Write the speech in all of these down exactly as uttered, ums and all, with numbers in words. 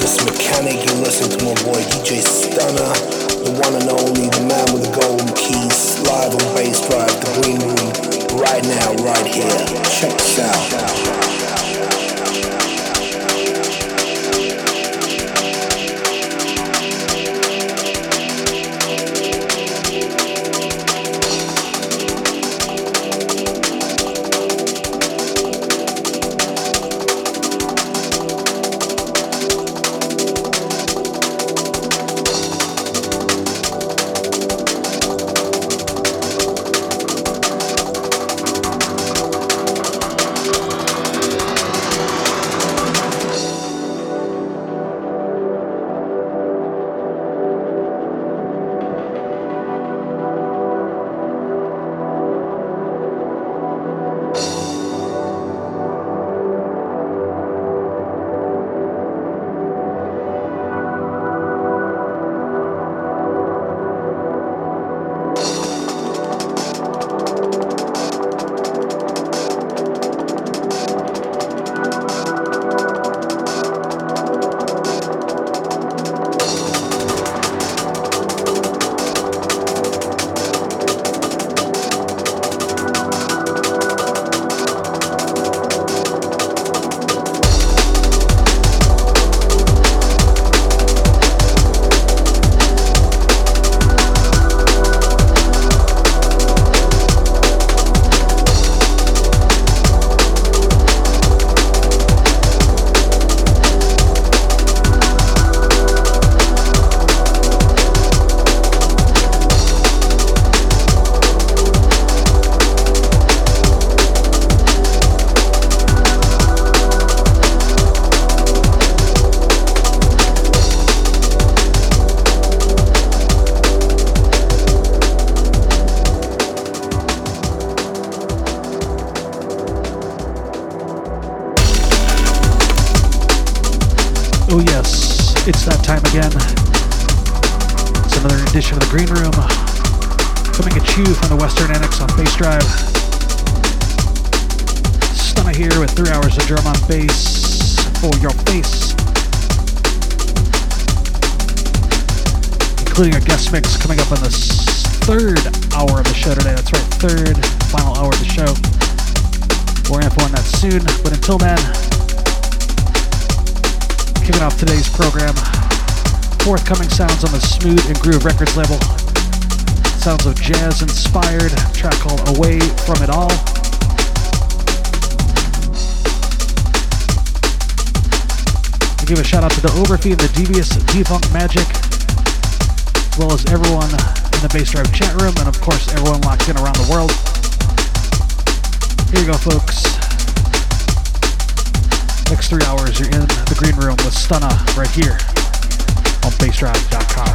this mechanic. You listen to my boy D J Stunna, the one and only, the man with the golden keys, live on Bass Drive, the Green Room, right now, right here. Check this out. Groove Records label. Sounds of jazz inspired, a track called Away From It All. I give a shout out to the Overfeed, the Devious, Defunk Magic, as well as everyone in the Bass Drive chat room, and of course everyone locked in around the world. Here you go, folks. Next three hours, you're in the Green Room with Stunna right here on bass drive dot com.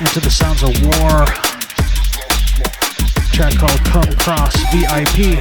into the sounds of war. A track called Come Cross V I P.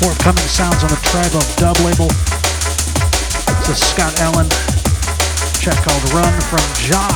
forthcoming sounds on the Tribe of Dub label. This is Scott Allen, track called Run from Ja.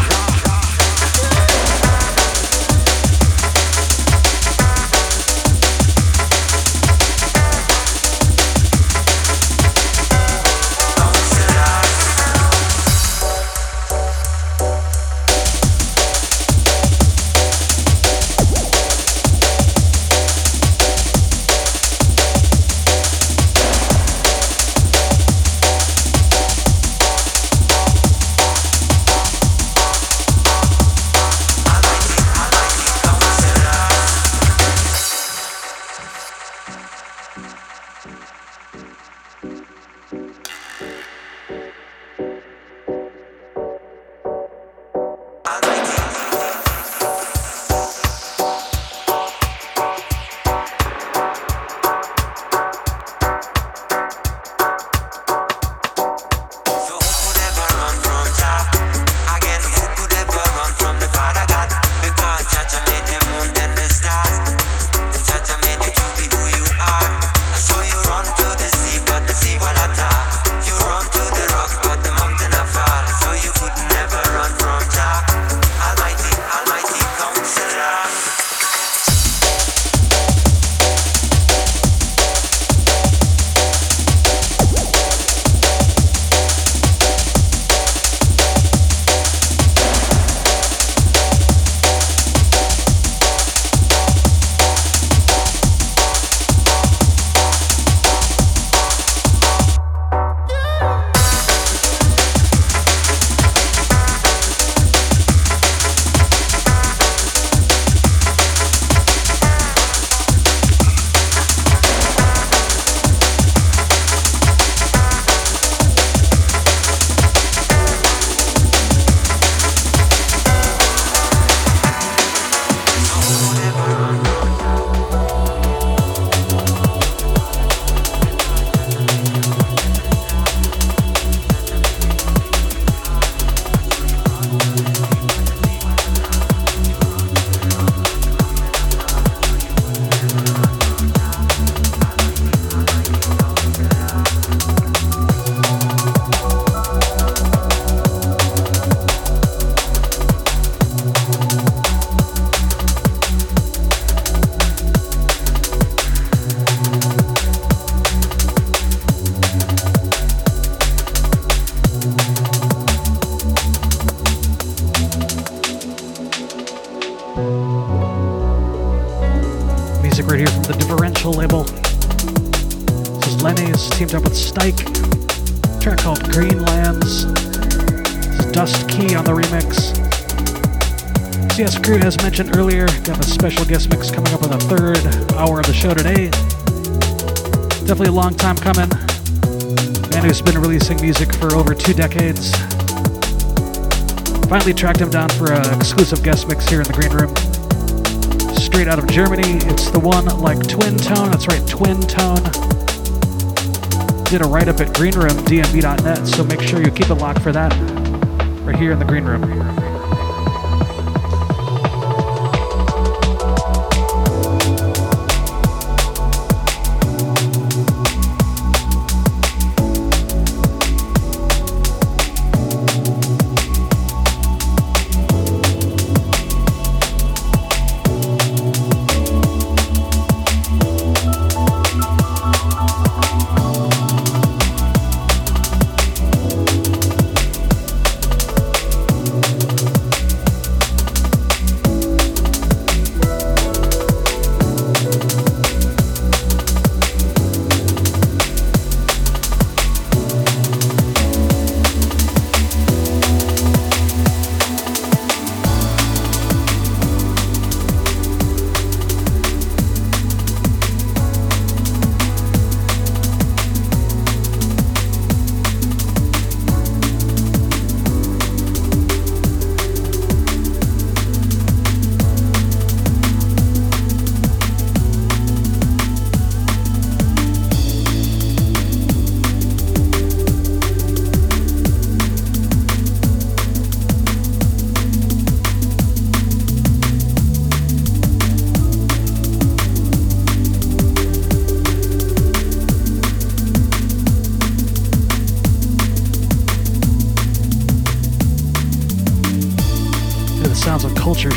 Styke, track called Greenlands. This is Dustkey on the remix. C S Crew, as mentioned earlier, got a special guest mix coming up in the third hour of the show today. Definitely a long time coming. Man who's been releasing music for over two decades. Finally tracked him down for an exclusive guest mix here in the Green Room. Straight out of Germany, it's the one like Twintone. That's right, Twintone. Did a write-up at green room d n b dot net, so make sure you keep it locked for that right here in the Green Room.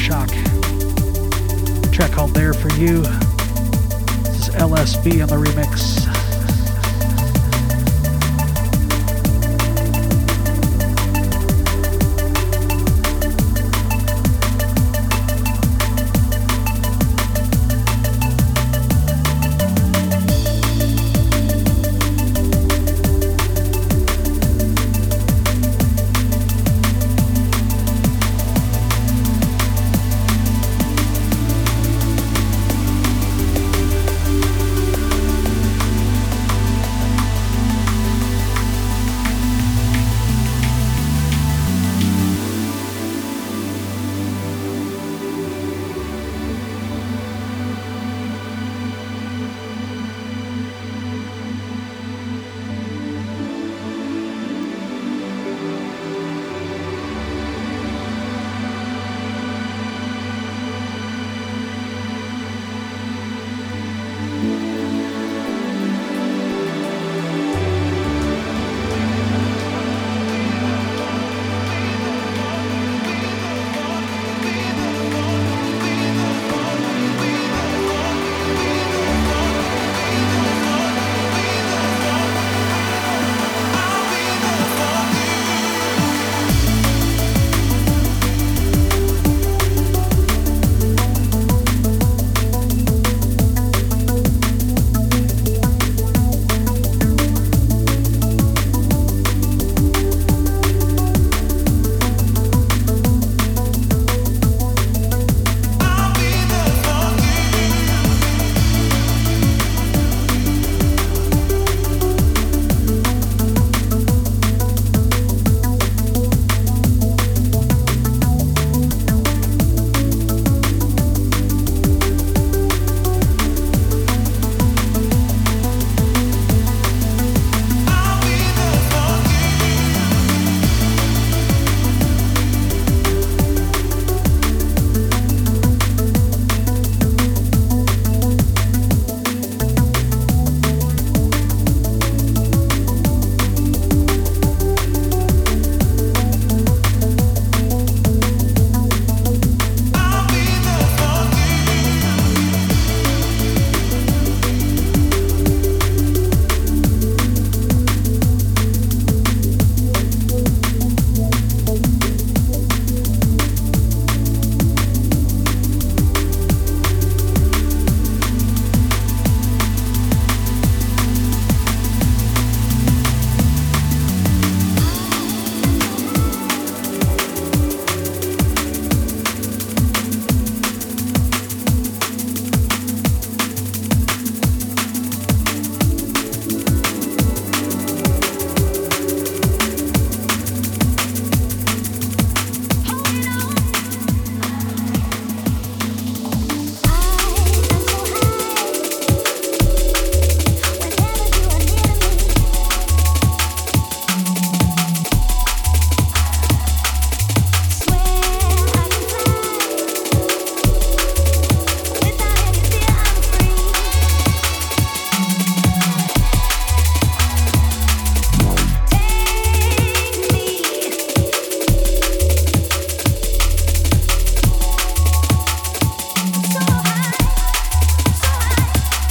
Shock. A track called There For You. This is L S B on the remix.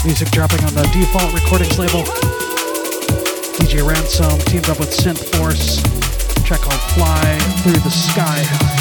Music dropping on the Default Recordings label. D J Ransome teamed up with SynthForce. Track called Fly Through the Sky.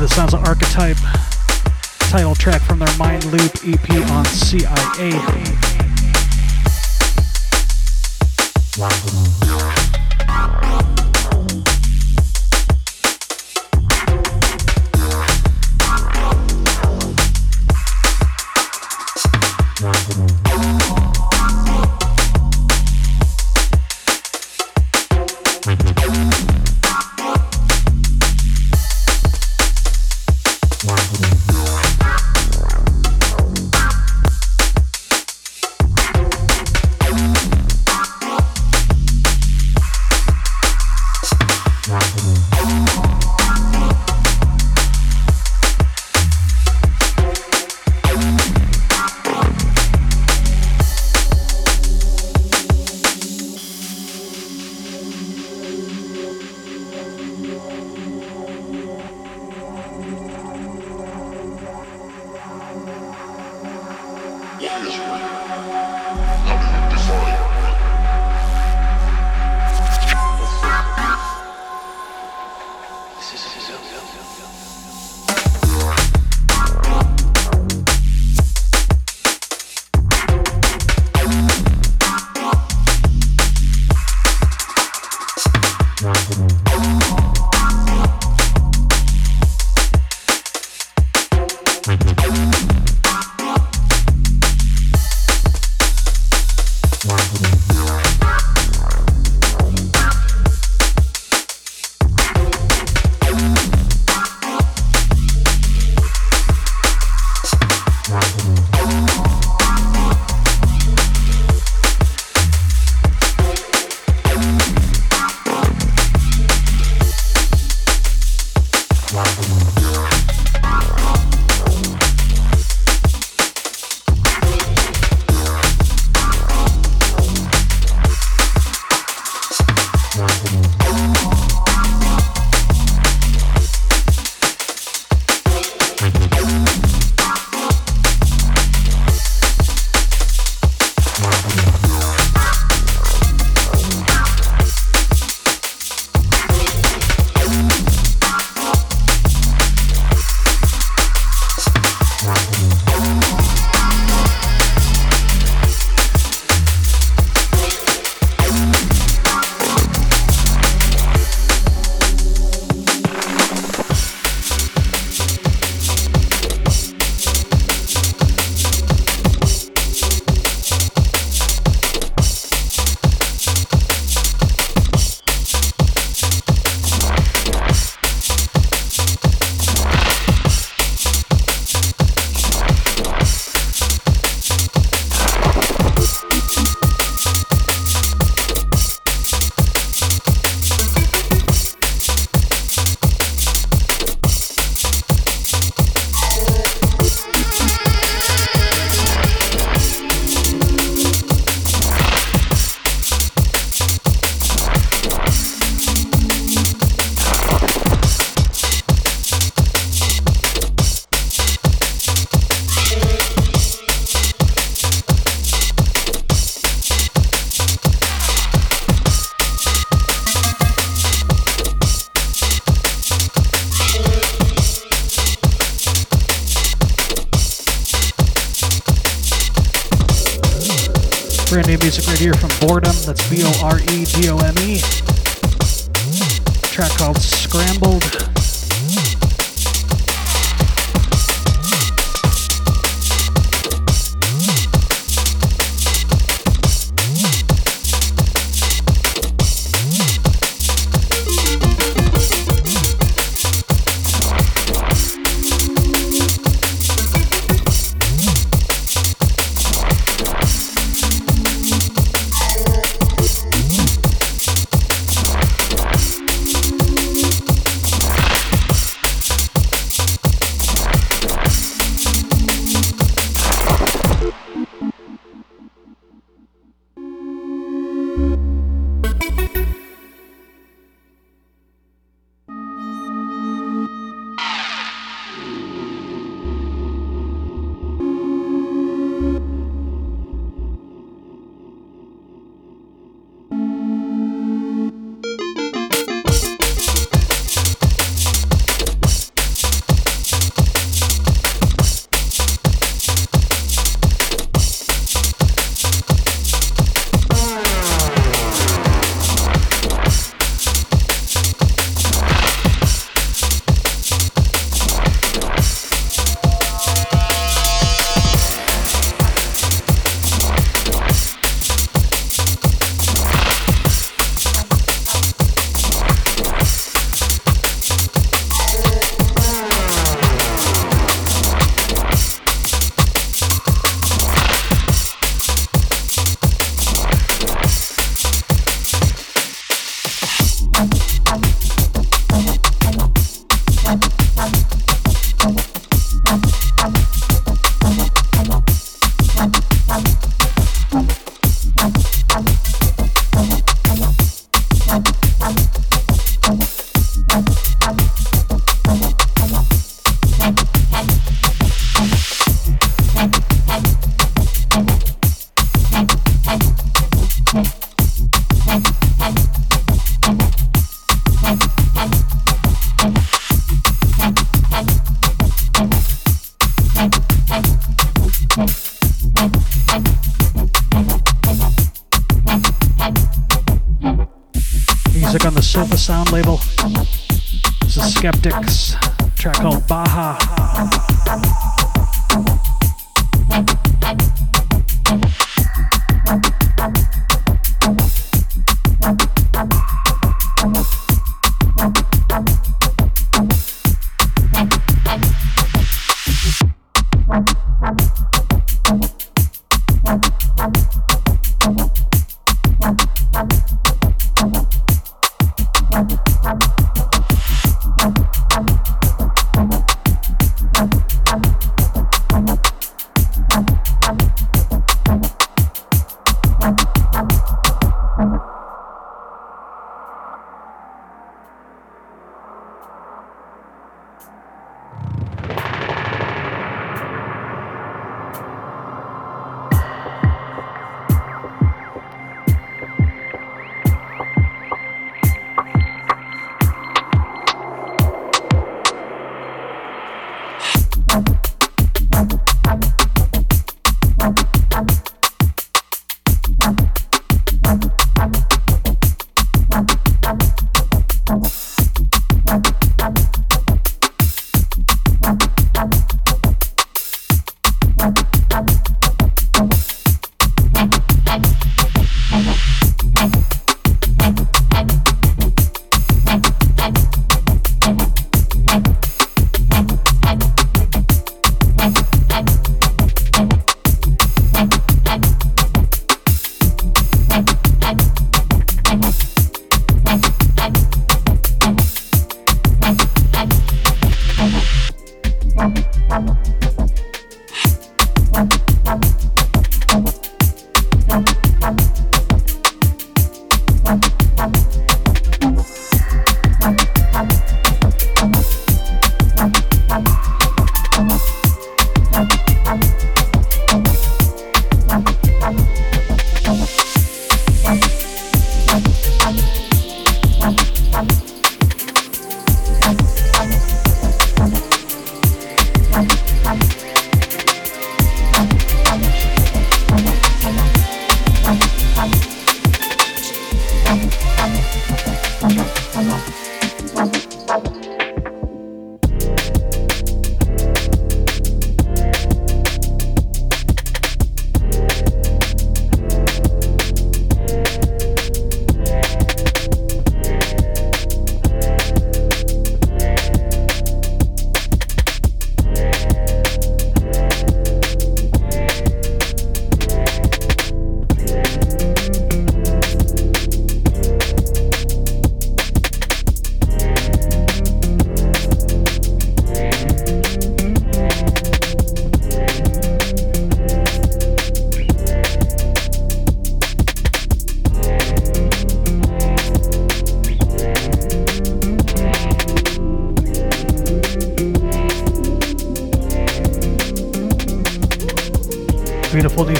to the sounds of Archetype, title track from their Mind Loop E P on C I A. Brand new music right here from Boredom, that's B O R E D O M E. A track called Scrambled. label. This is Skeptics, a track called Baja.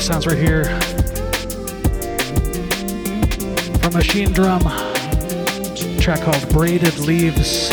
Sounds right here from Machine Drum, a track called Braided Leaves.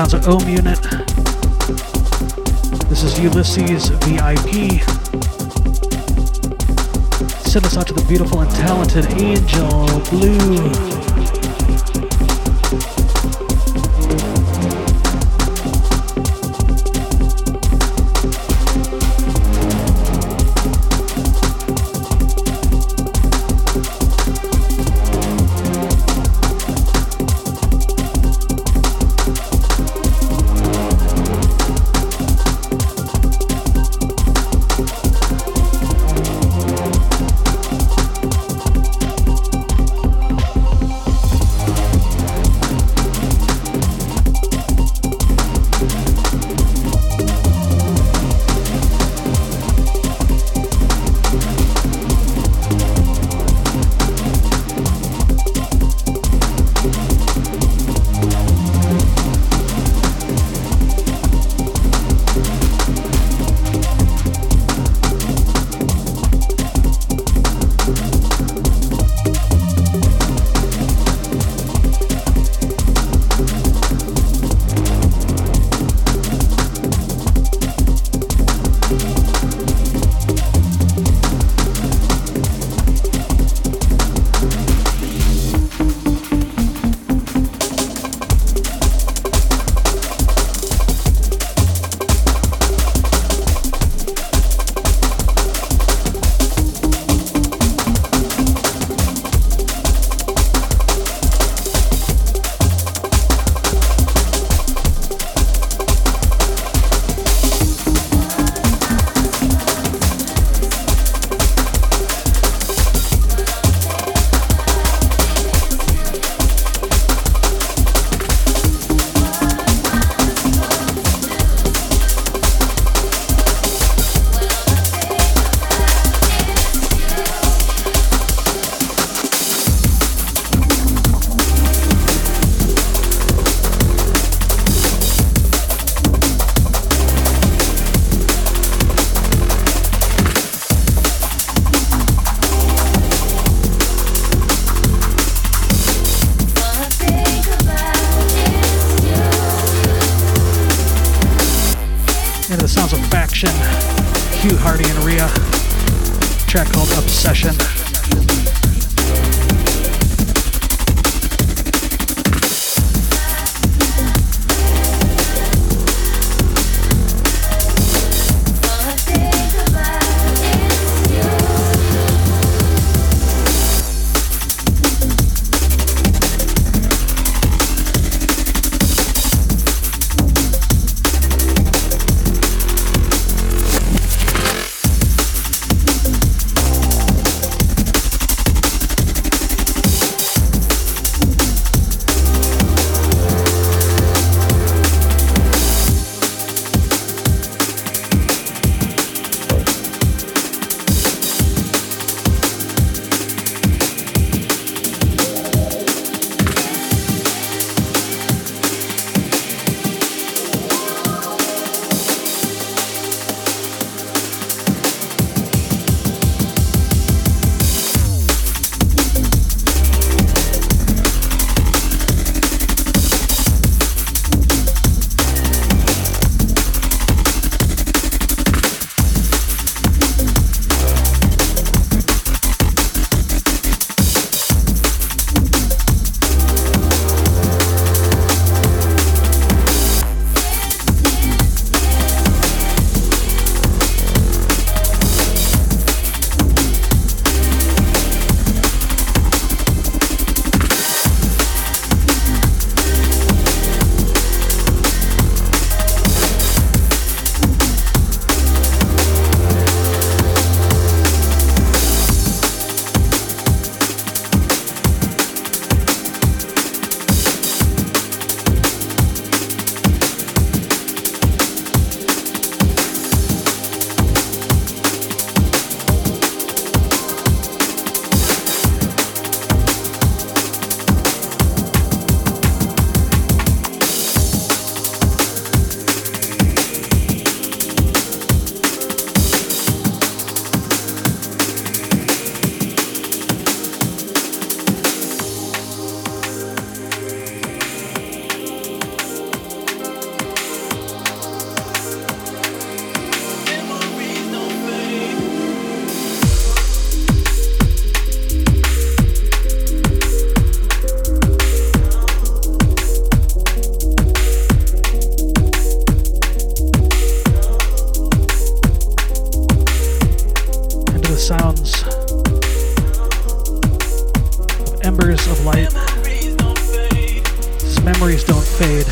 sounds of Om Unit. This is Ulysses V I P. Send us out to the beautiful and talented Angel Blue. darkness of light. His memories don't fade.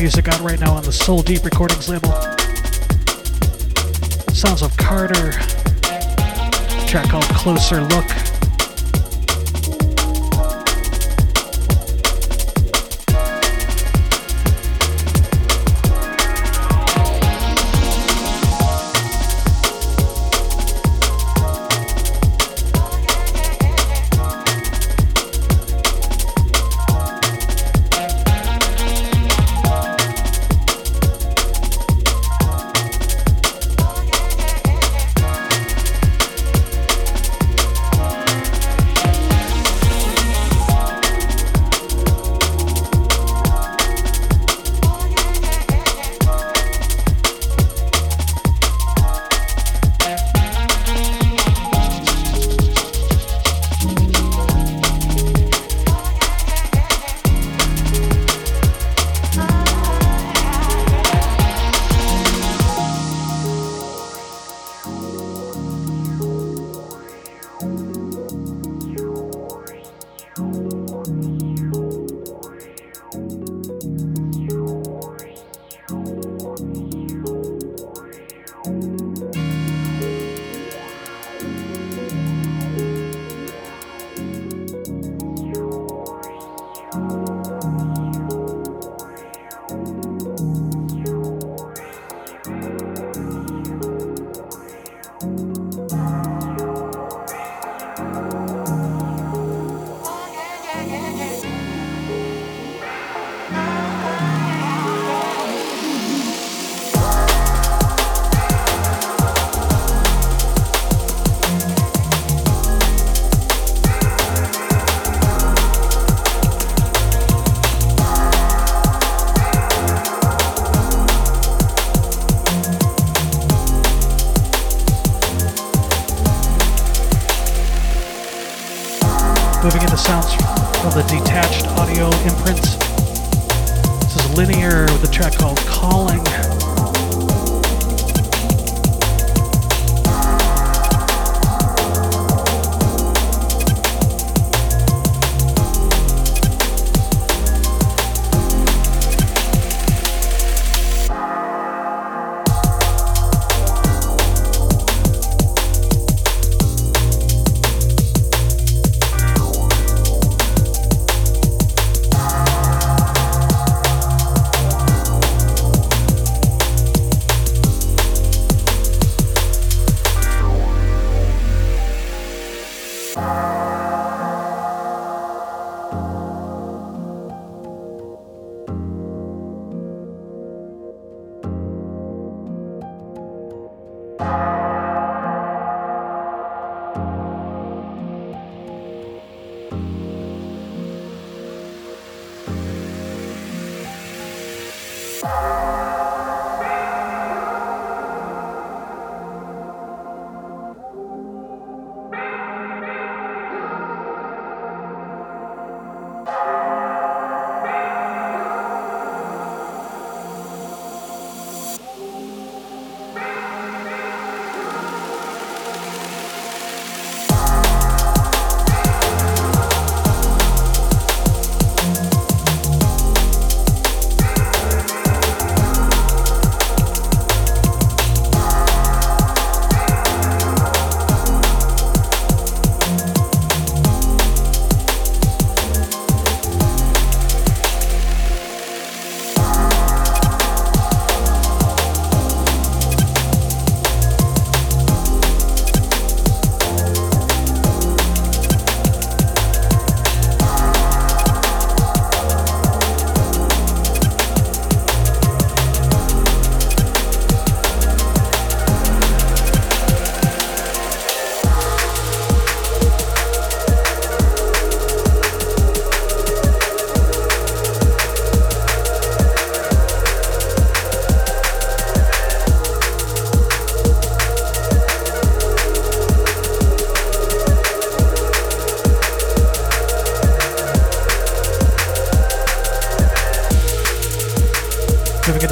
music out right now on the Soul Deep Recordings label. Sounds of Carter, a track called Closer Look.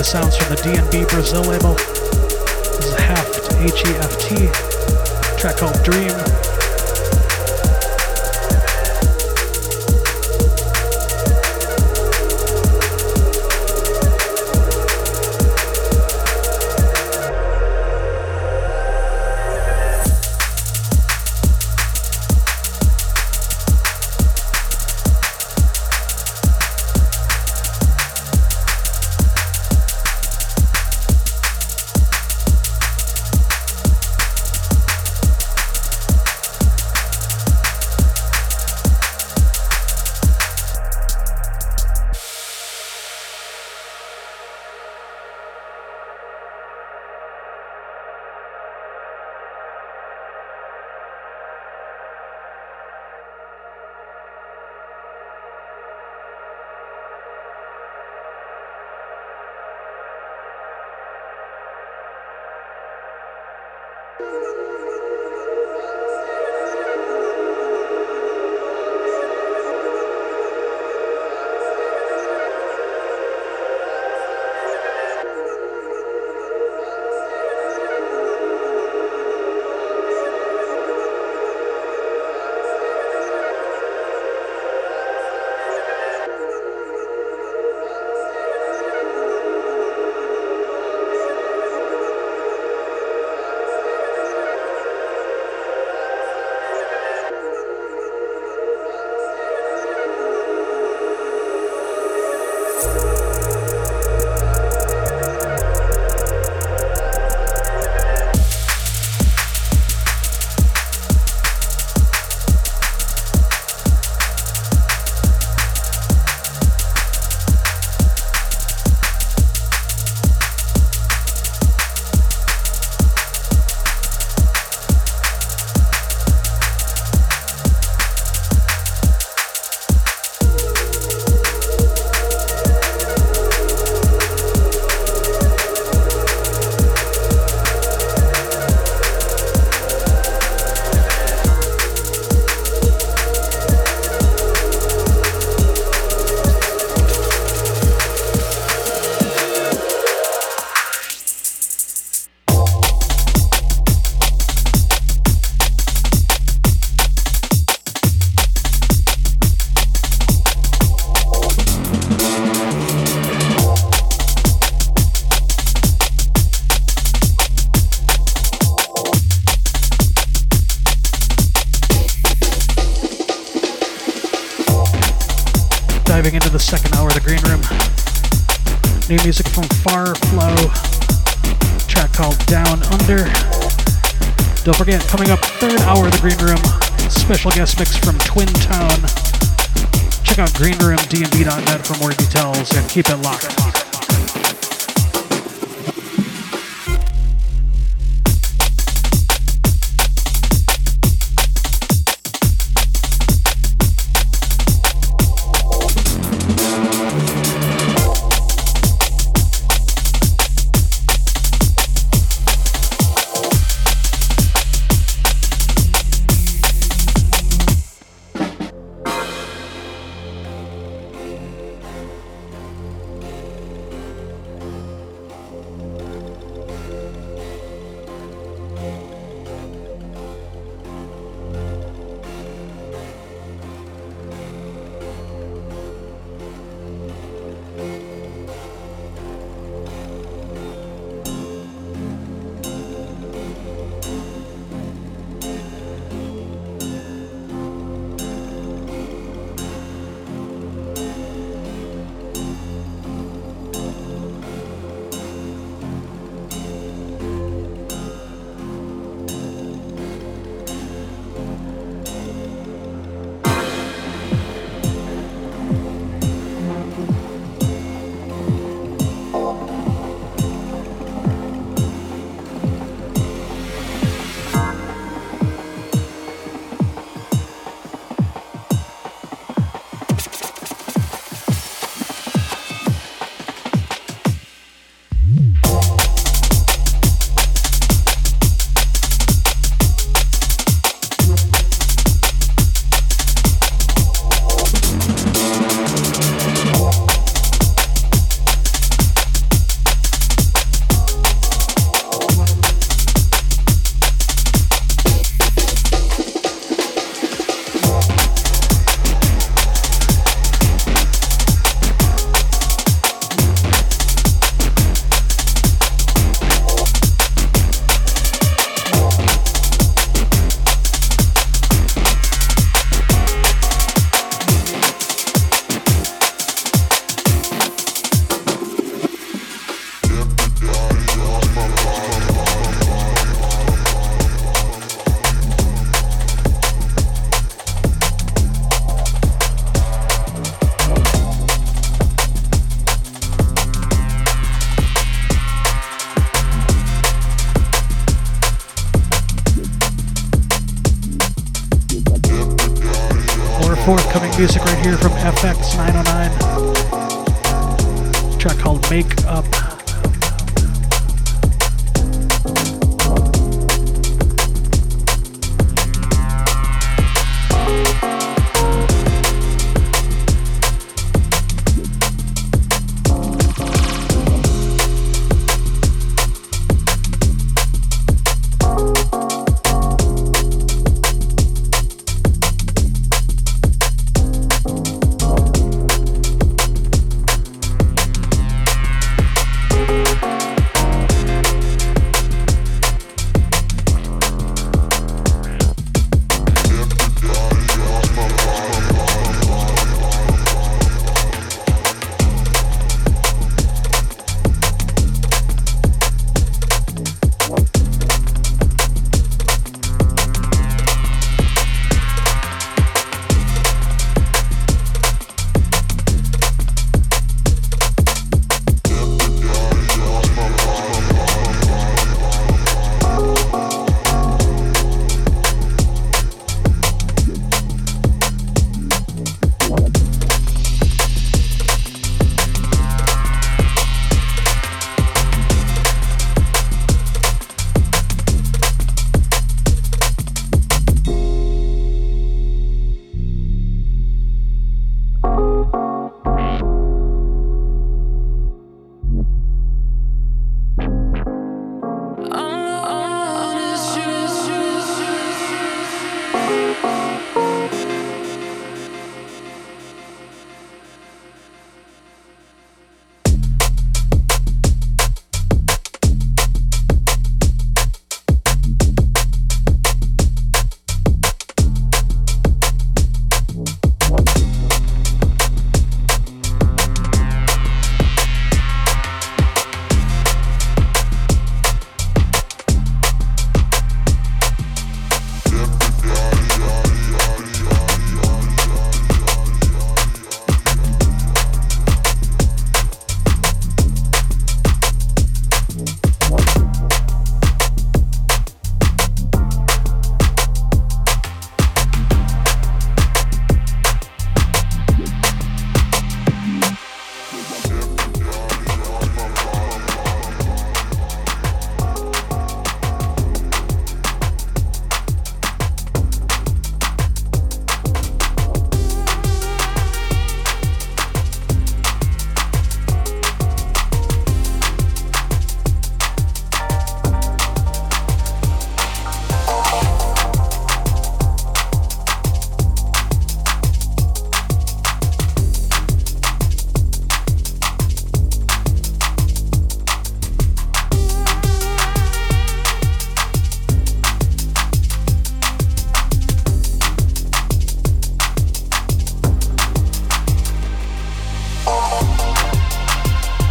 Sounds from the D and B Brazil label. This is a Heft, H E F T, a track called Dream. diving into the second hour of the Green Room. New music from Far Flow, a track called Down Under. Don't forget, coming up third hour of the Green Room, special guest mix from Twintone. Check out green room d n b dot net for more details and keep it locked. Music right here from F X nine oh nine, track called Make Up.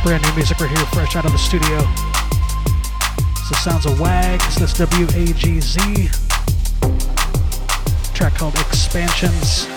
brand new music right here, fresh out of the studio. It's the sounds of Wags, that's W A G Z. A track called Expansions.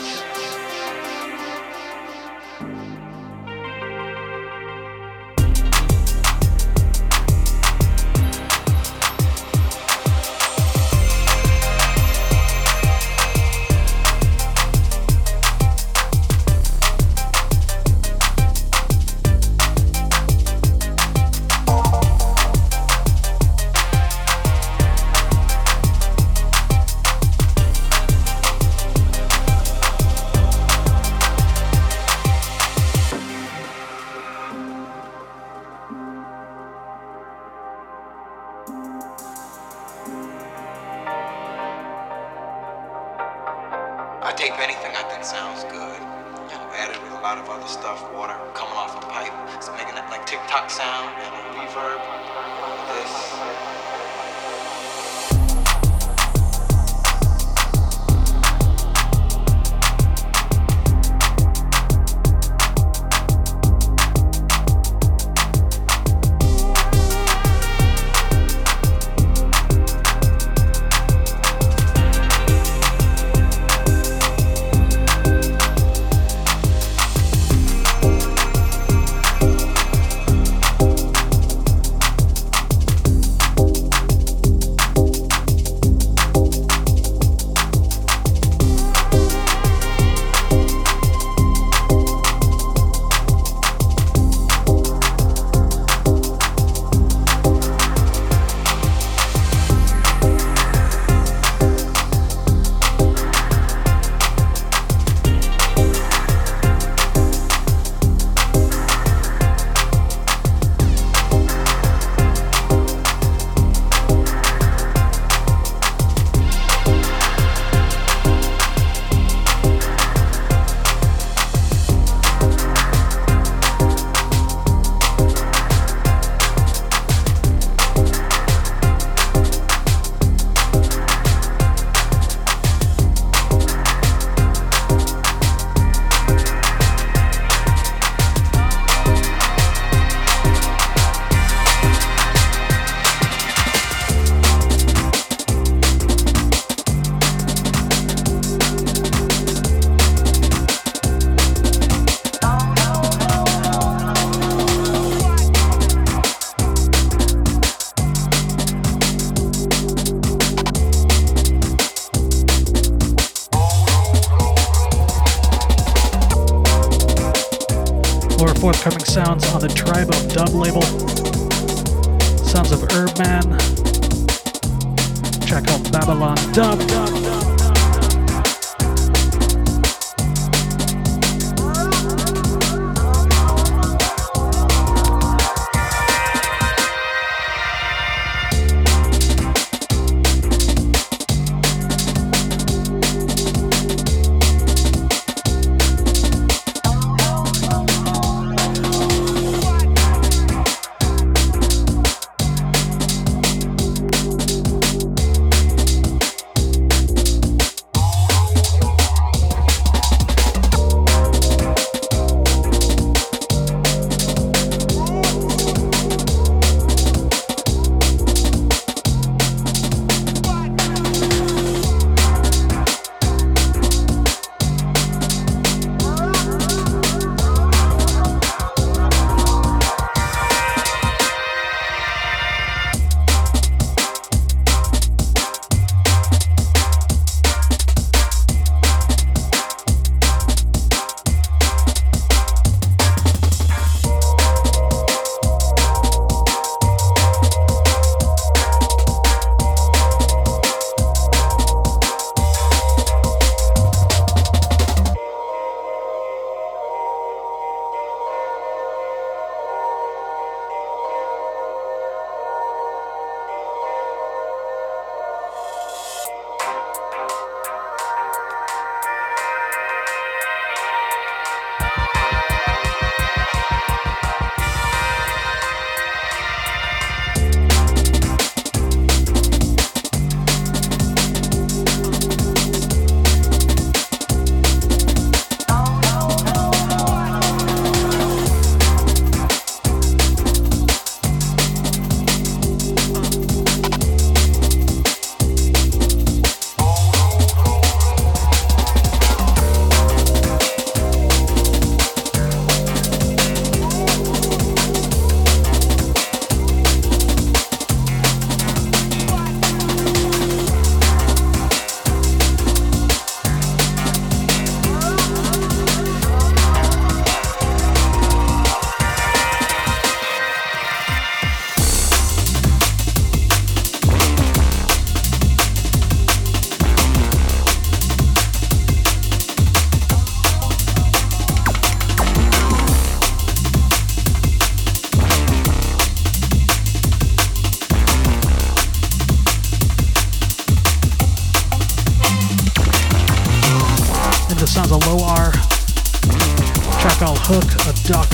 I'll hook a duck.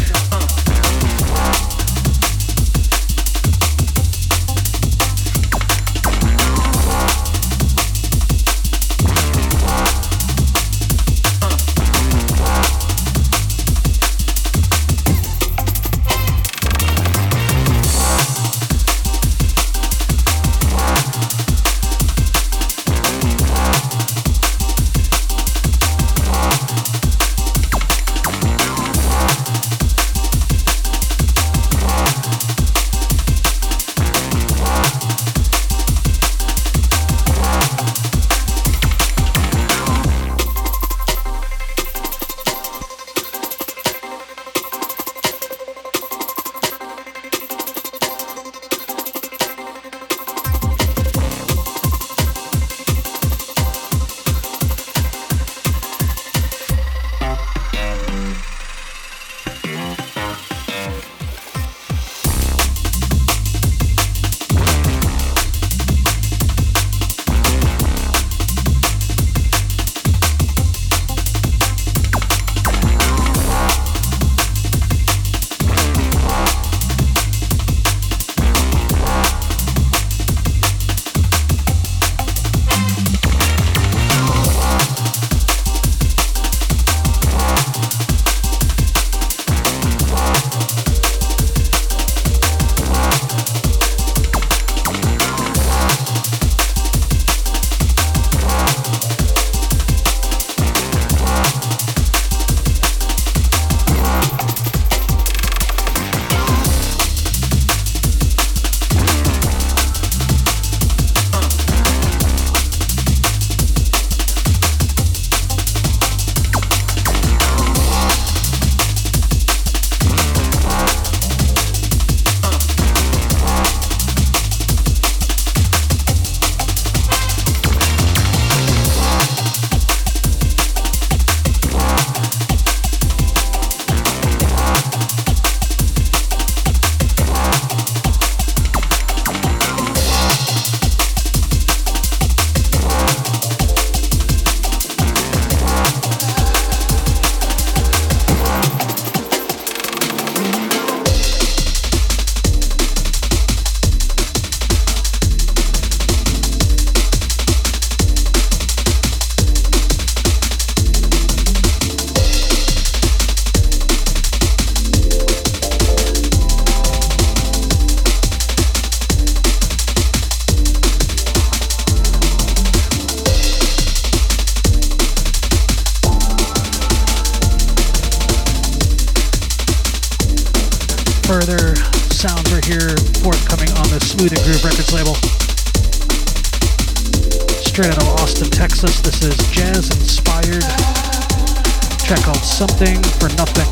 Something for nothing.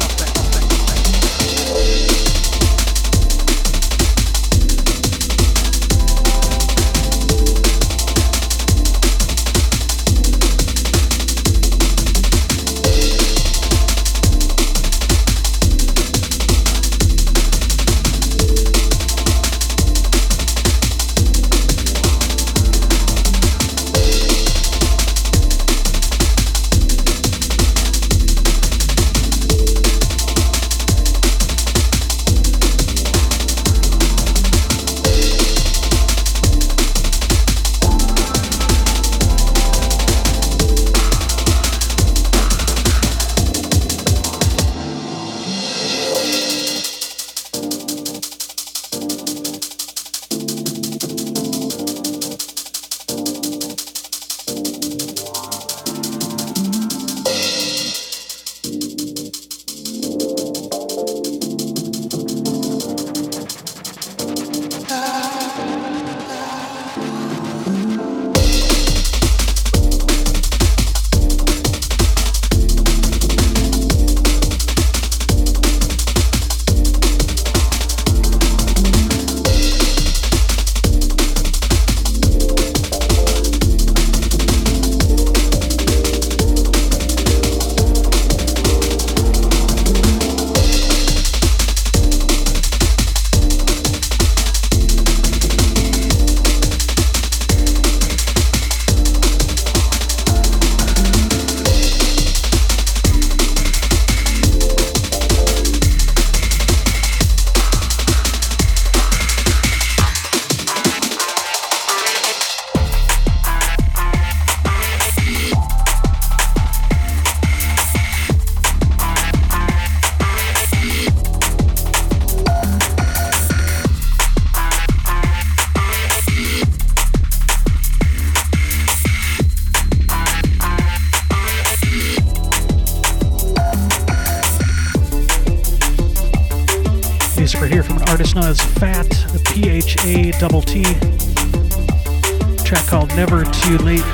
piece right here from an artist known as Fat, the P H A T T, a track called Never Too Late.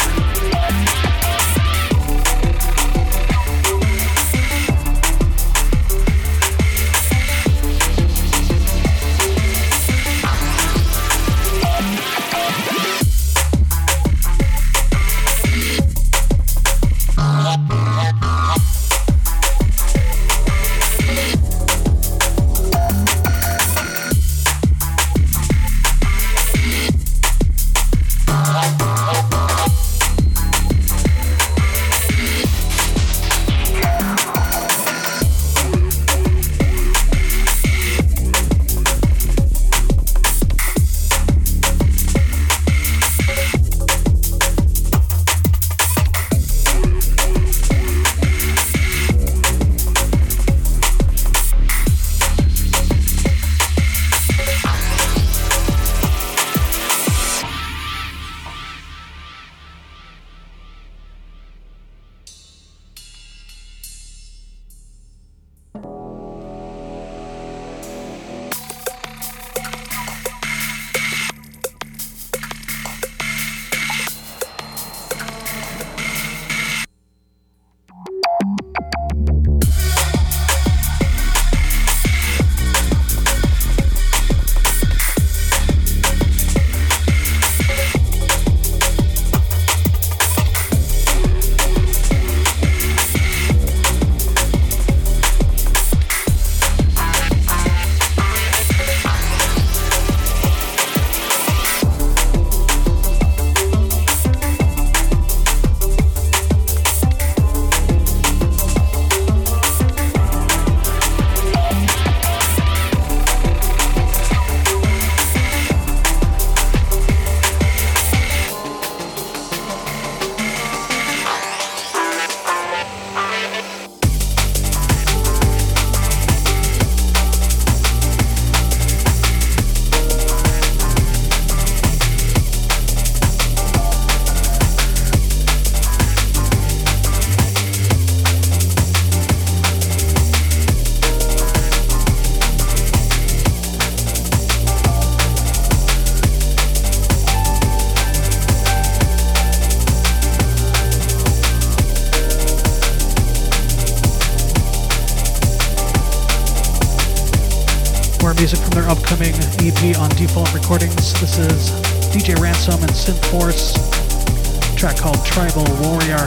Upcoming E P on Deep Recordings. This is D J Ransome and SynthForce, a track called Tribal Warrior.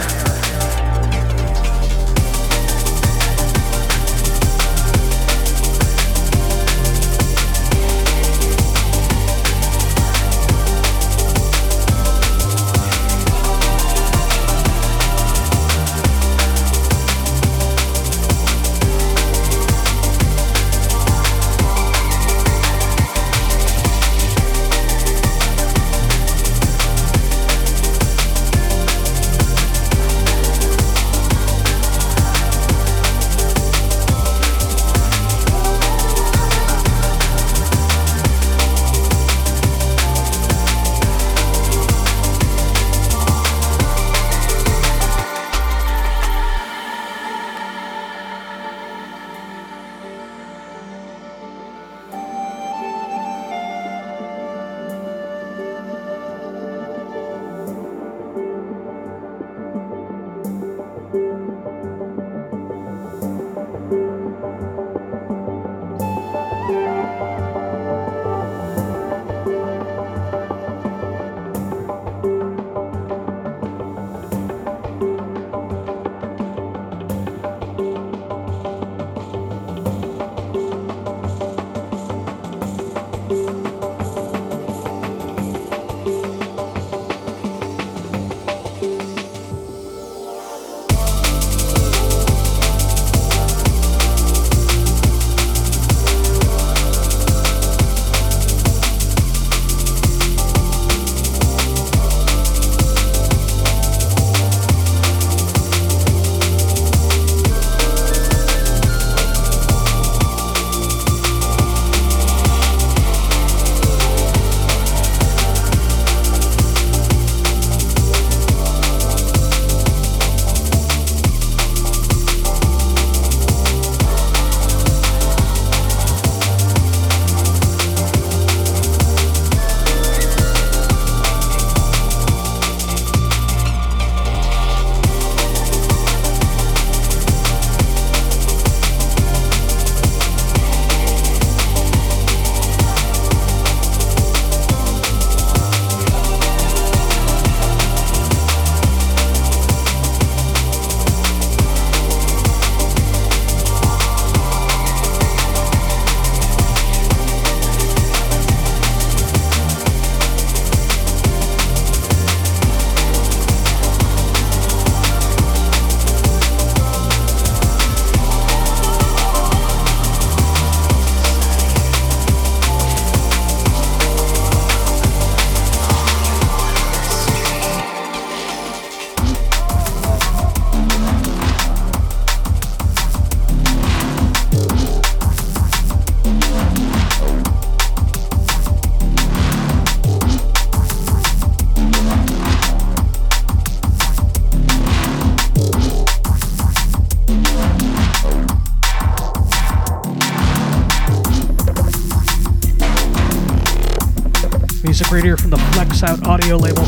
music right here from the Flex Out Audio label.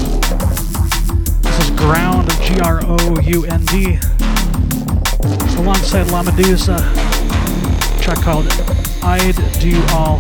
This is Ground, G R O U N D. It's alongside LaMeduza, a track called I'd Do All.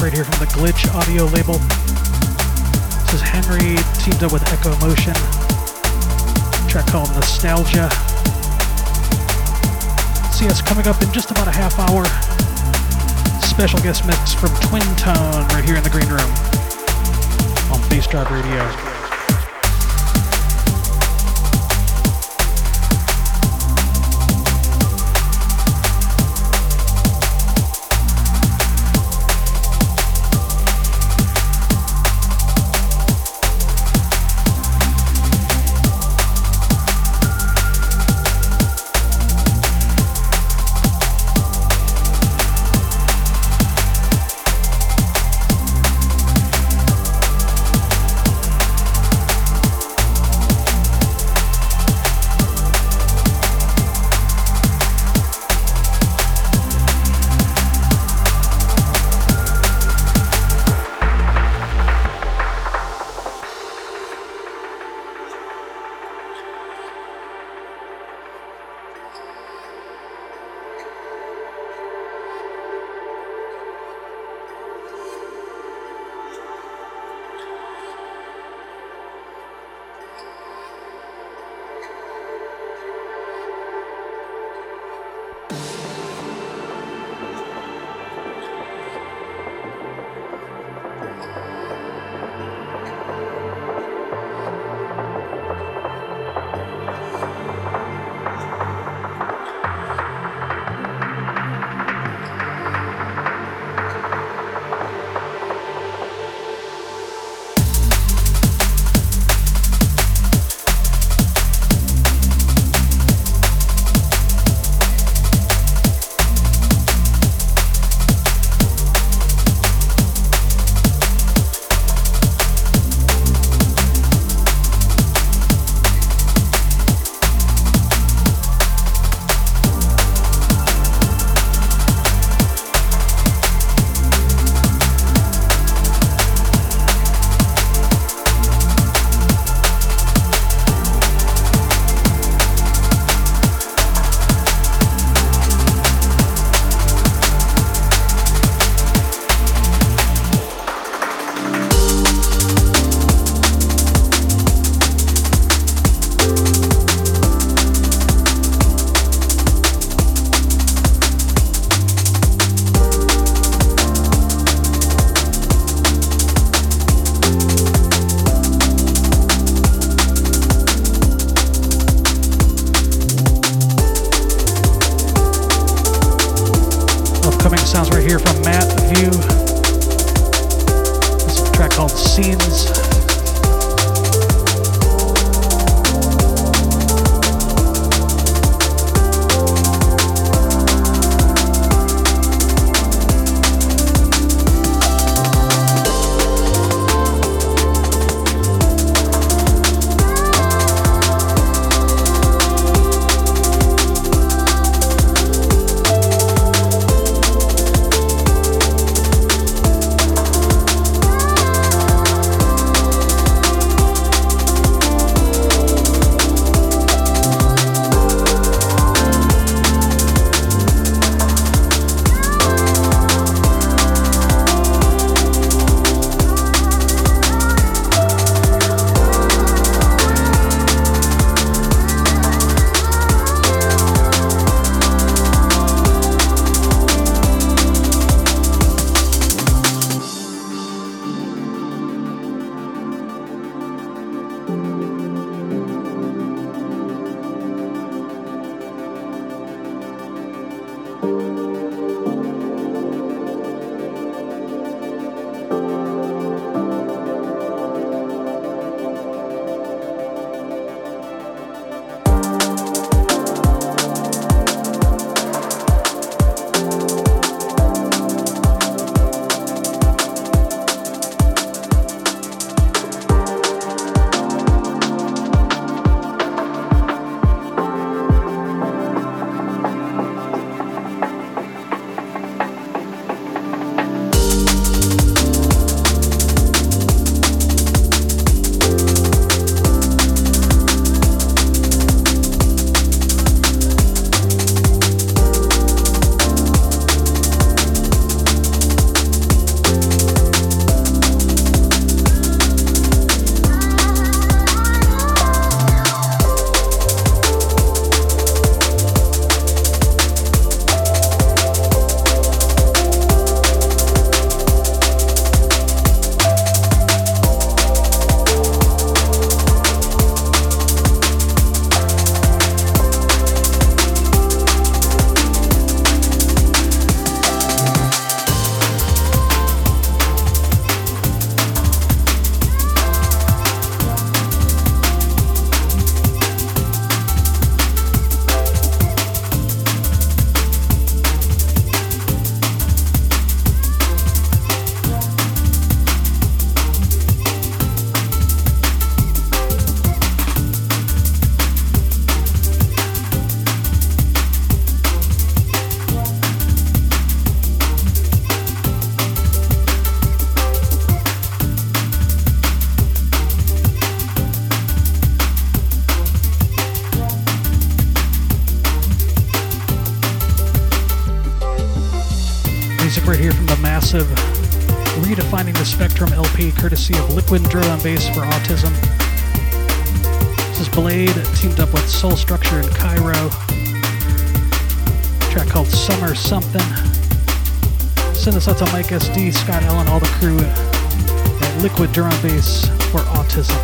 Right here from the Glitch Audio label. This is Henry teamed up with Echo Motion. A track called Nostalgia. See us coming up in just about a half hour. Special guest mix from Twintone right here in the green room on Bass Drive Radio. scenes. Redefining the Spectrum L P, courtesy of Liquid Drum and Bass for Autism. This is Blade, teamed up with Soul Structure and Kyro. A track called Summer Something. Send this out to Mike S D, Scott Allen, all the crew at Liquid Drum and Bass for Autism.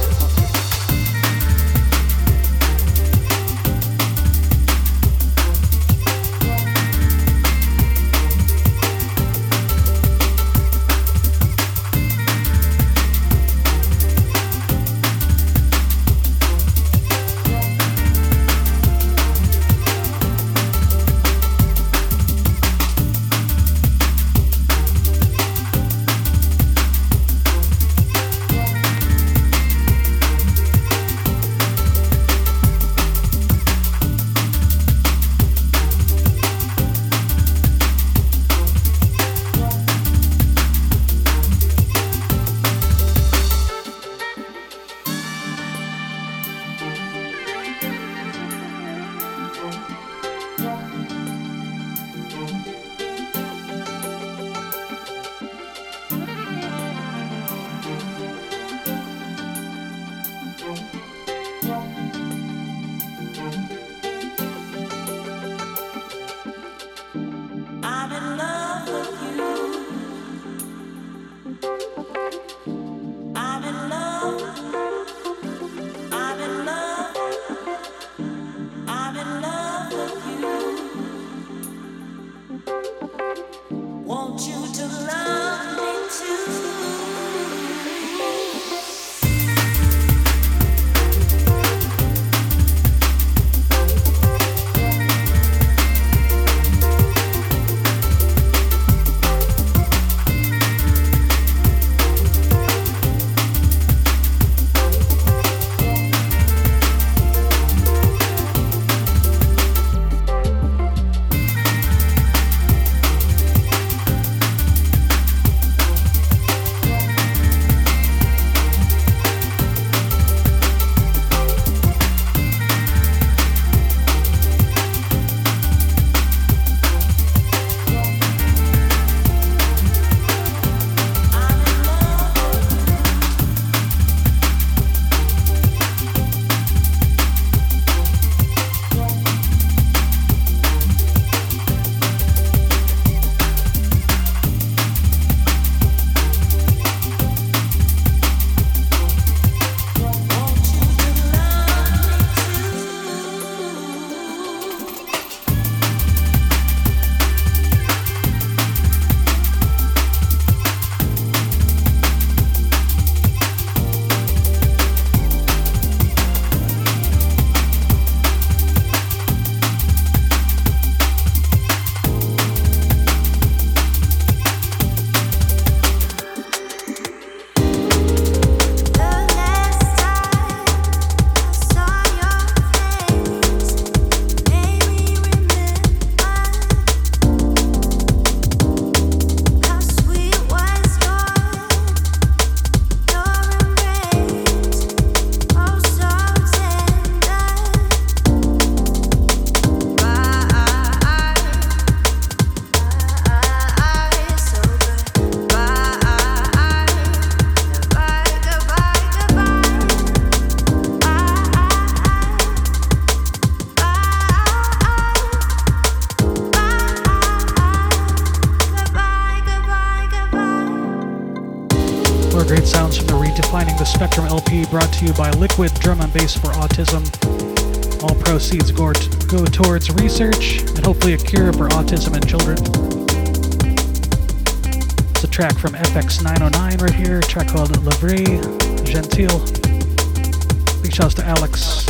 great sounds from the Redefining the Spectrum L P, brought to you by Liquid Drum and Bass for Autism. All proceeds go, t- go towards research and hopefully a cure for autism in children. It's a track from F X nine oh nine right here, a track called Le Vrai Gentil. Big shouts to Alex.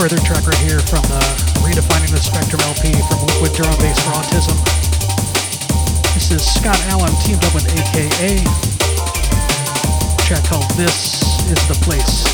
further track right here from the Redefining the Spectrum L P from Liquid Drum Bass for Autism. This is Scott Allen teamed up with A K A. A track called This Is the Place.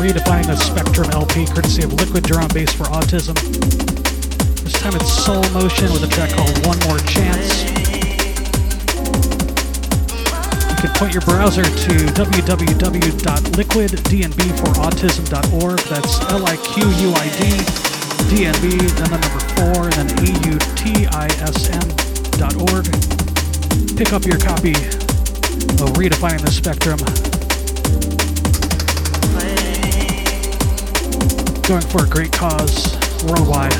Redefining the Spectrum L P, courtesy of Liquid Drum Bass for Autism. This time it's Soul Motion with a track called One More Chance. You can point your browser to w w w dot liquid d n b for autism dot org. That's L I Q U I D, D N B, then the number four, and then E U T I S M dot org. Pick up your copy of Redefining the Spectrum. Going for a great cause worldwide.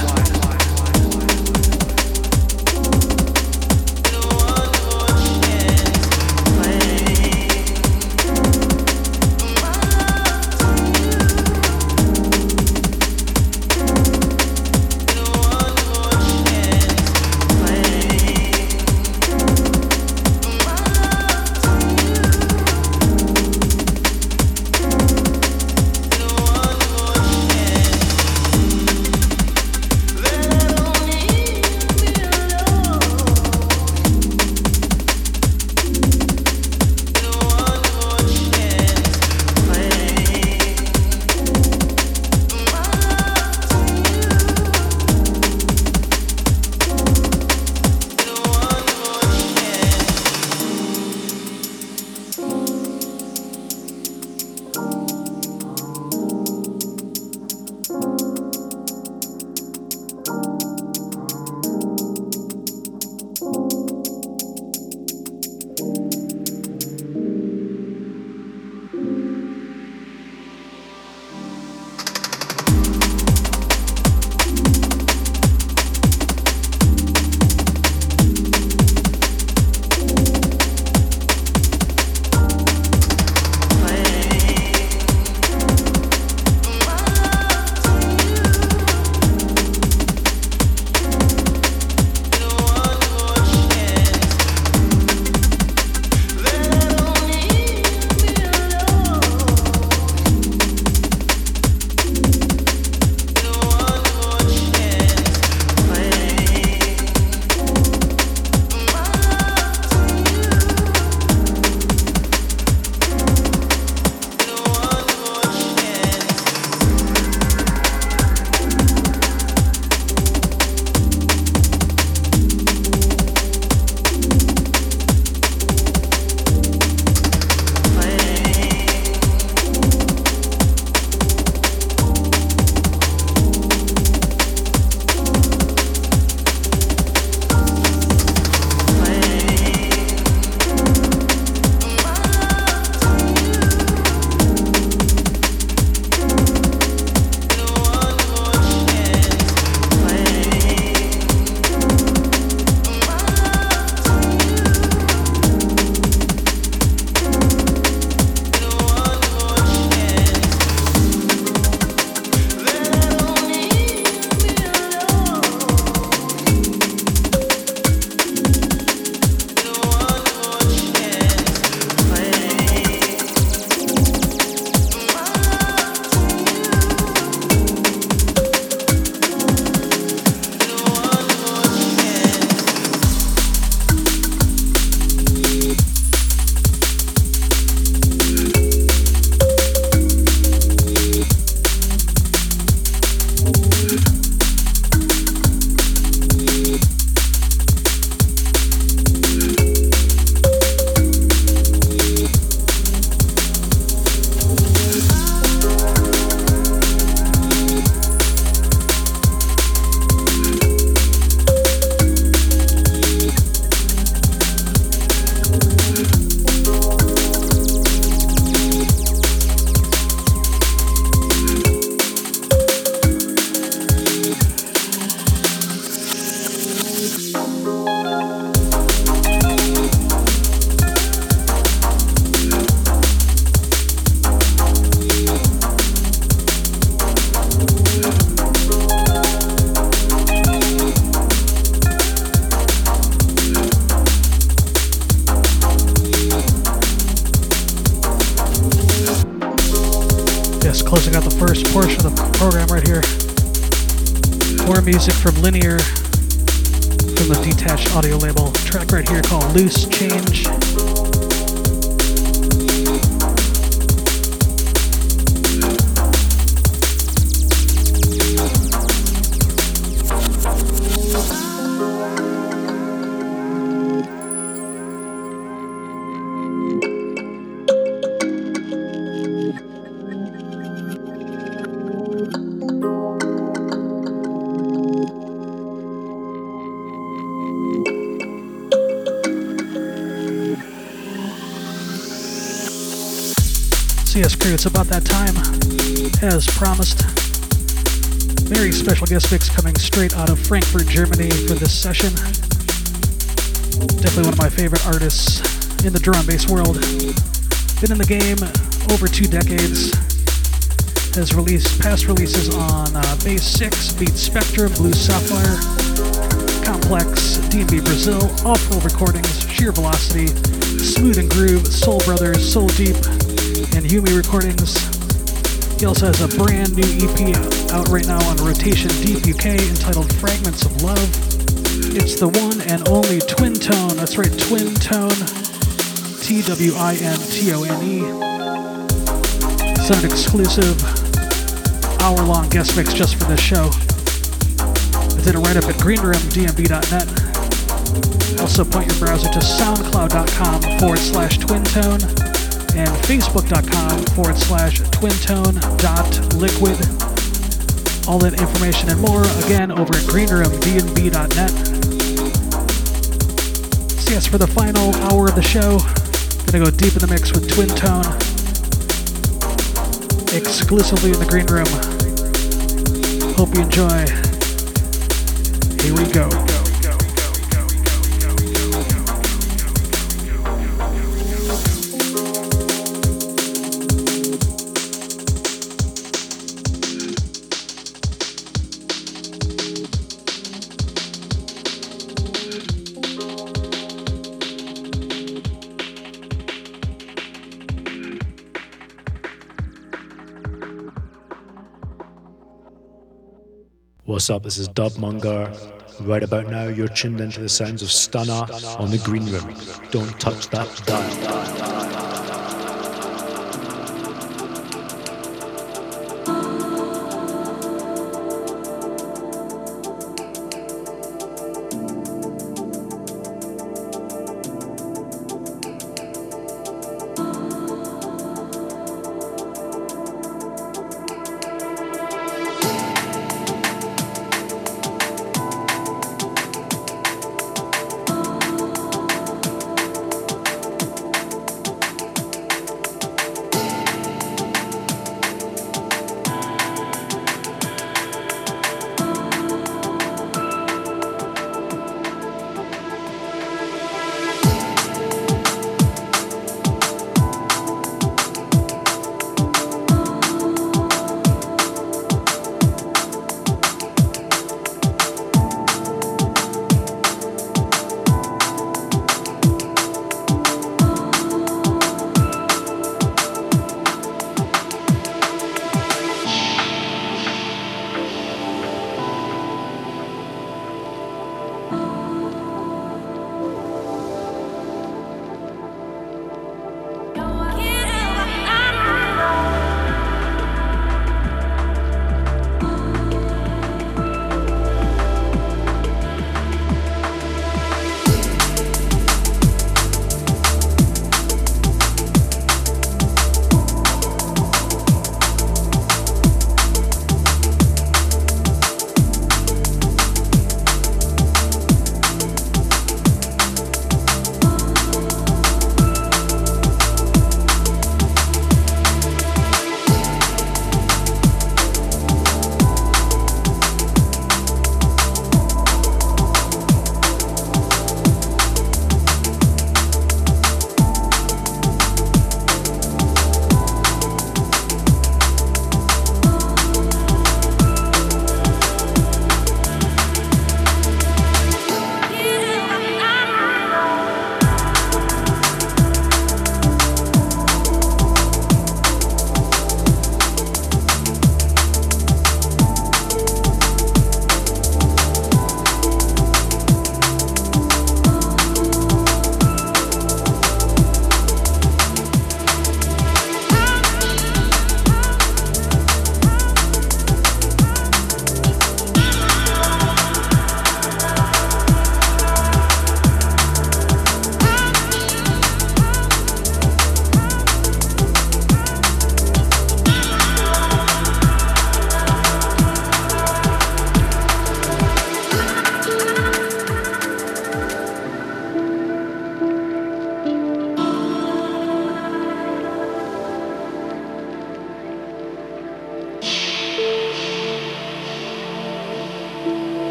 closing out the first portion of the program right here. More music from Linear, from the Detached Audio label. A track right here called Loose Change. C S Crew, it's about that time, as promised. Very special guest mix coming straight out of Frankfurt, Germany for this session. Definitely one of my favorite artists in the drum and bass world. Been in the game over two decades. Has released past releases on uh, Bass six, Beat Spectrum, Blue Sapphire, Complex, D and B Brazil, Offworld Recordings, Sheer Velocity, Smooth and Groove, Soul Brothers, Soul Deep, and Yumi Recordings. He also has a brand new E P out right now on Rotation Deep U K entitled Fragments of Love. It's the one and only Twintone. That's right, Twintone. T W I N T O N E. It's an exclusive hour-long guest mix just for this show. I did a write-up at green room d n b dot net. Also point your browser to soundcloud.com forward slash Twintone. And facebook.com forward slash twintone.liquid. All that information and more, again, over at green room d n b dot net. So yes, for the final hour of the show, gonna go deep in the mix with Twintone, exclusively in the Green Room. Hope you enjoy. Here we go. What's up, this is Dub Mungar. Right about now, you're tuned into the sounds of Stunna on the Green Room. Don't touch that dial.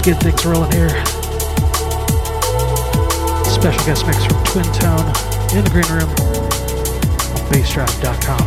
just get things rolling here. Special guest mix from Twintone in the Green Room on bass drive dot com.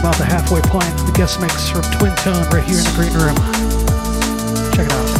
about the halfway point, the guest mix from Twintone right here in the green room. Check it out.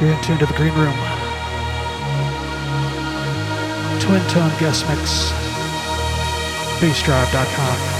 You're in tune to the Green Room. Twintone guest mix. bass drive dot com.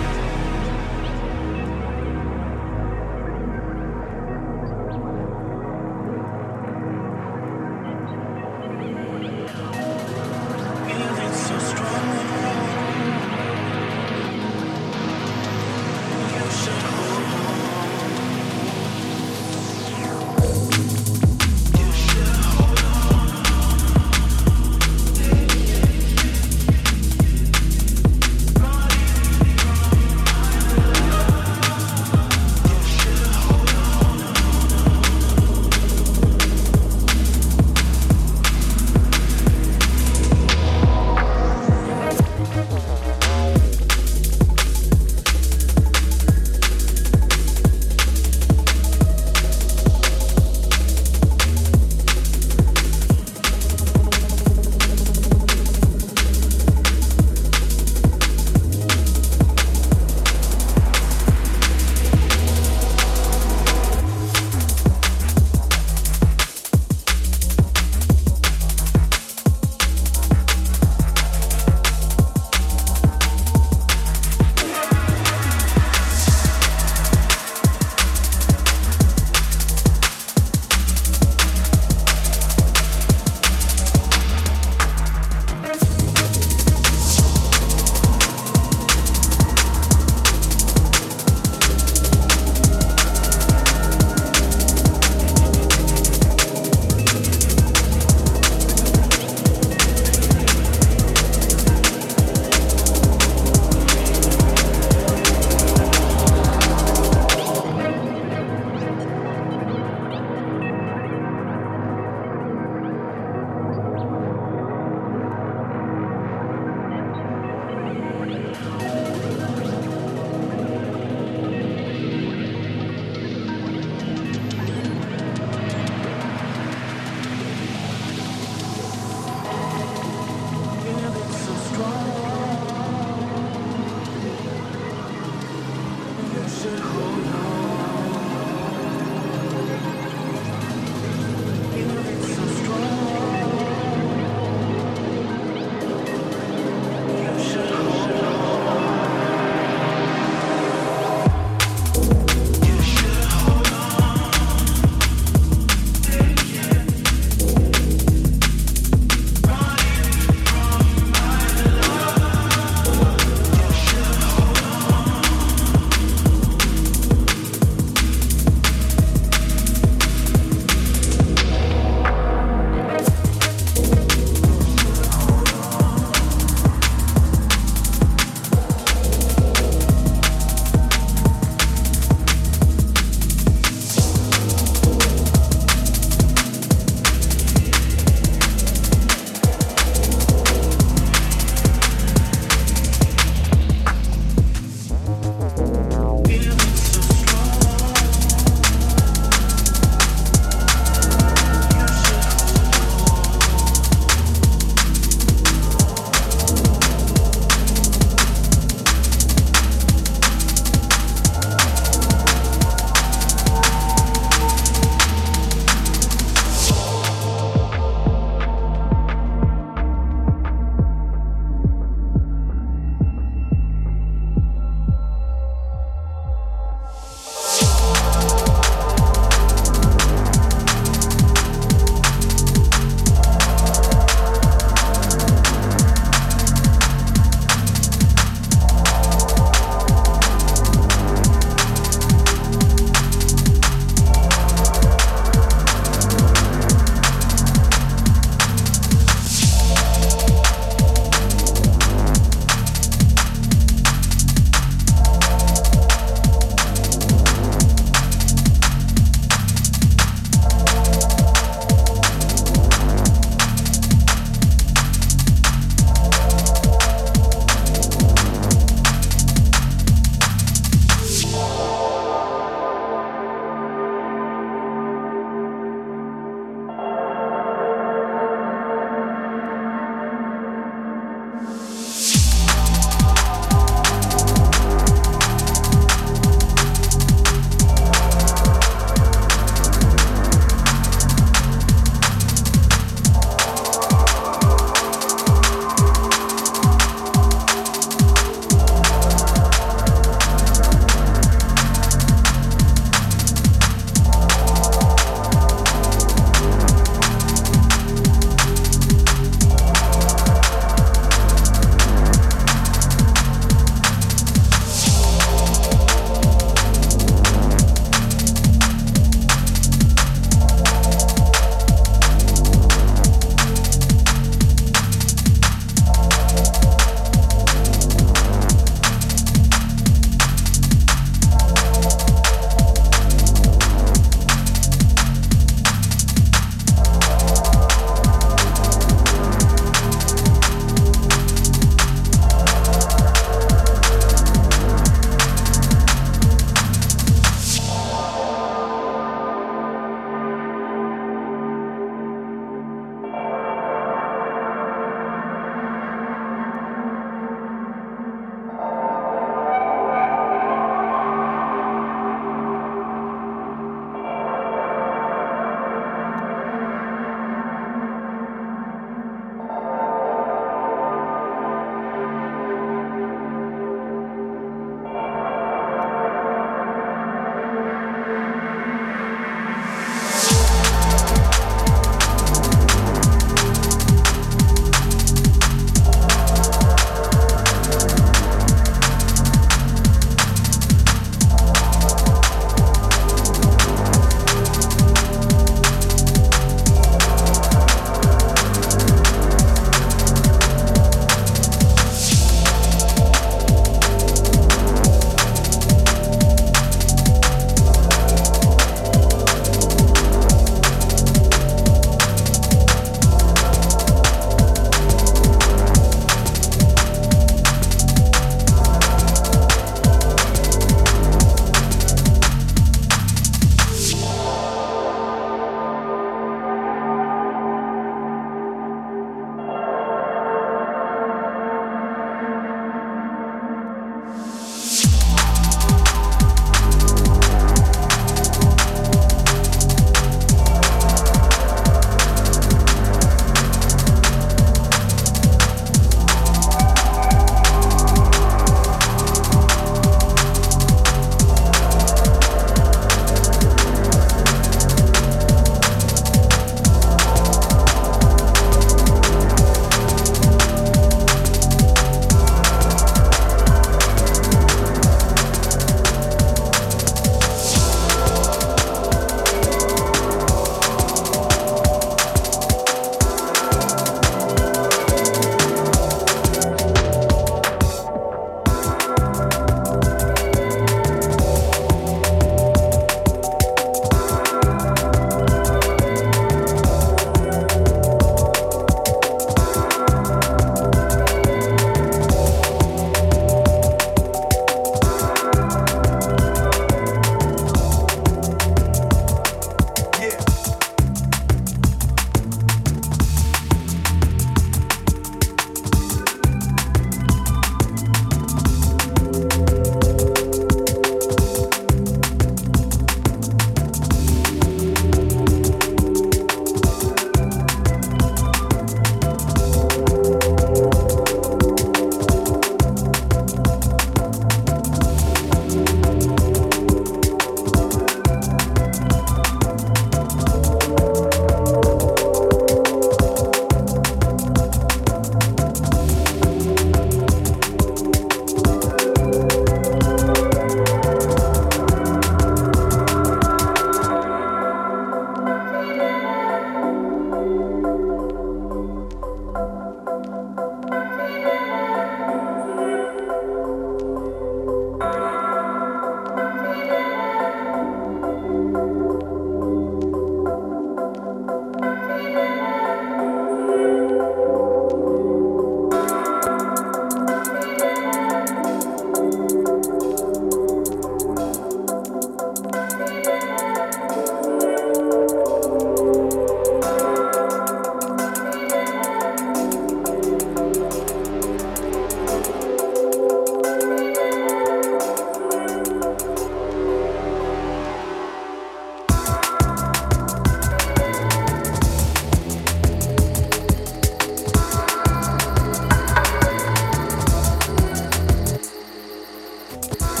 We'll be right back.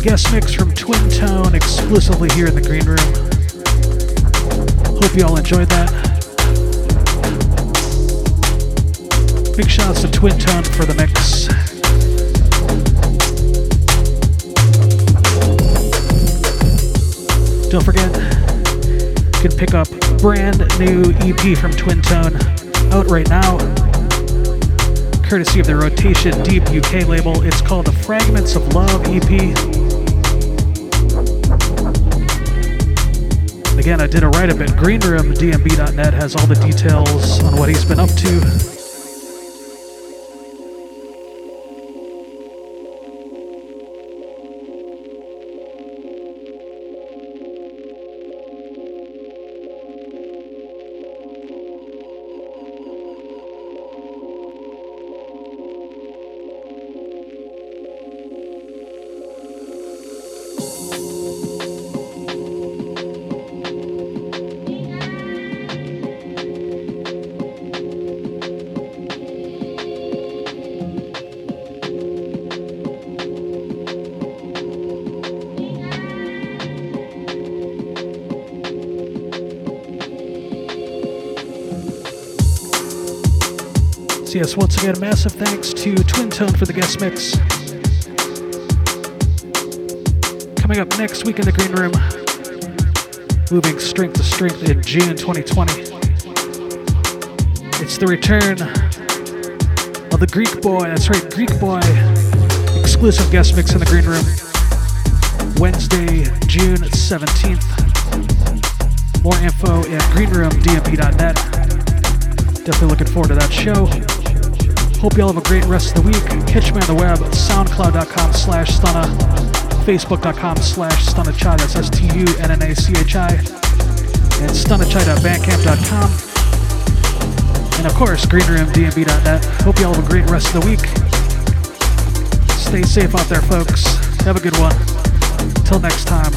a guest mix from Twintone exclusively here in the Green Room. Hope you all enjoyed that. Big shouts to Twintone for the mix. Don't forget, you can pick up a brand new E P from Twintone out right now, courtesy of the Rotation Deep U K label. It's called the Fragments of Love E P. Again, I did a write-up at green room d n b dot net, has all the details on what he's been up to. Yes, once again, massive thanks to Twintone for the guest mix. Coming up next week in the Green Room, moving strength to strength in June twenty twenty. It's the return of the Greek Boy. That's right, Greek Boy. Exclusive guest mix in the Green Room. Wednesday, June seventeenth. More info at green room d n b dot net. Definitely looking forward to that show. Hope y'all have a great rest of the week. Catch me on the web at soundcloud.com slash stunna, facebook.com slash stunnachai, that's S T U N N A C H I, and stunnachai dot bandcamp dot com. And of course, green room d n b dot net. Hope y'all have a great rest of the week. Stay safe out there, folks. Have a good one. Till next time,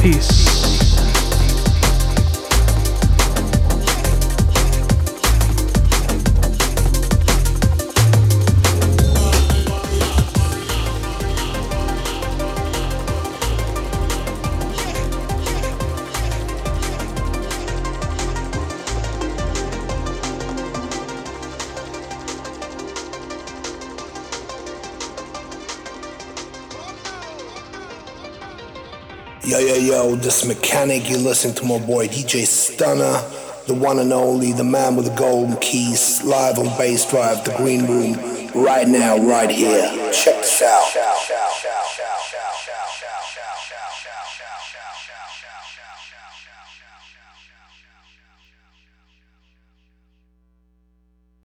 peace. Yo, yo, yo, this mechanic, you're listening to my boy D J Stunna, the one and only, the man with the golden keys, live on Bass Drive, the Green Room, right now, right here. Check this out.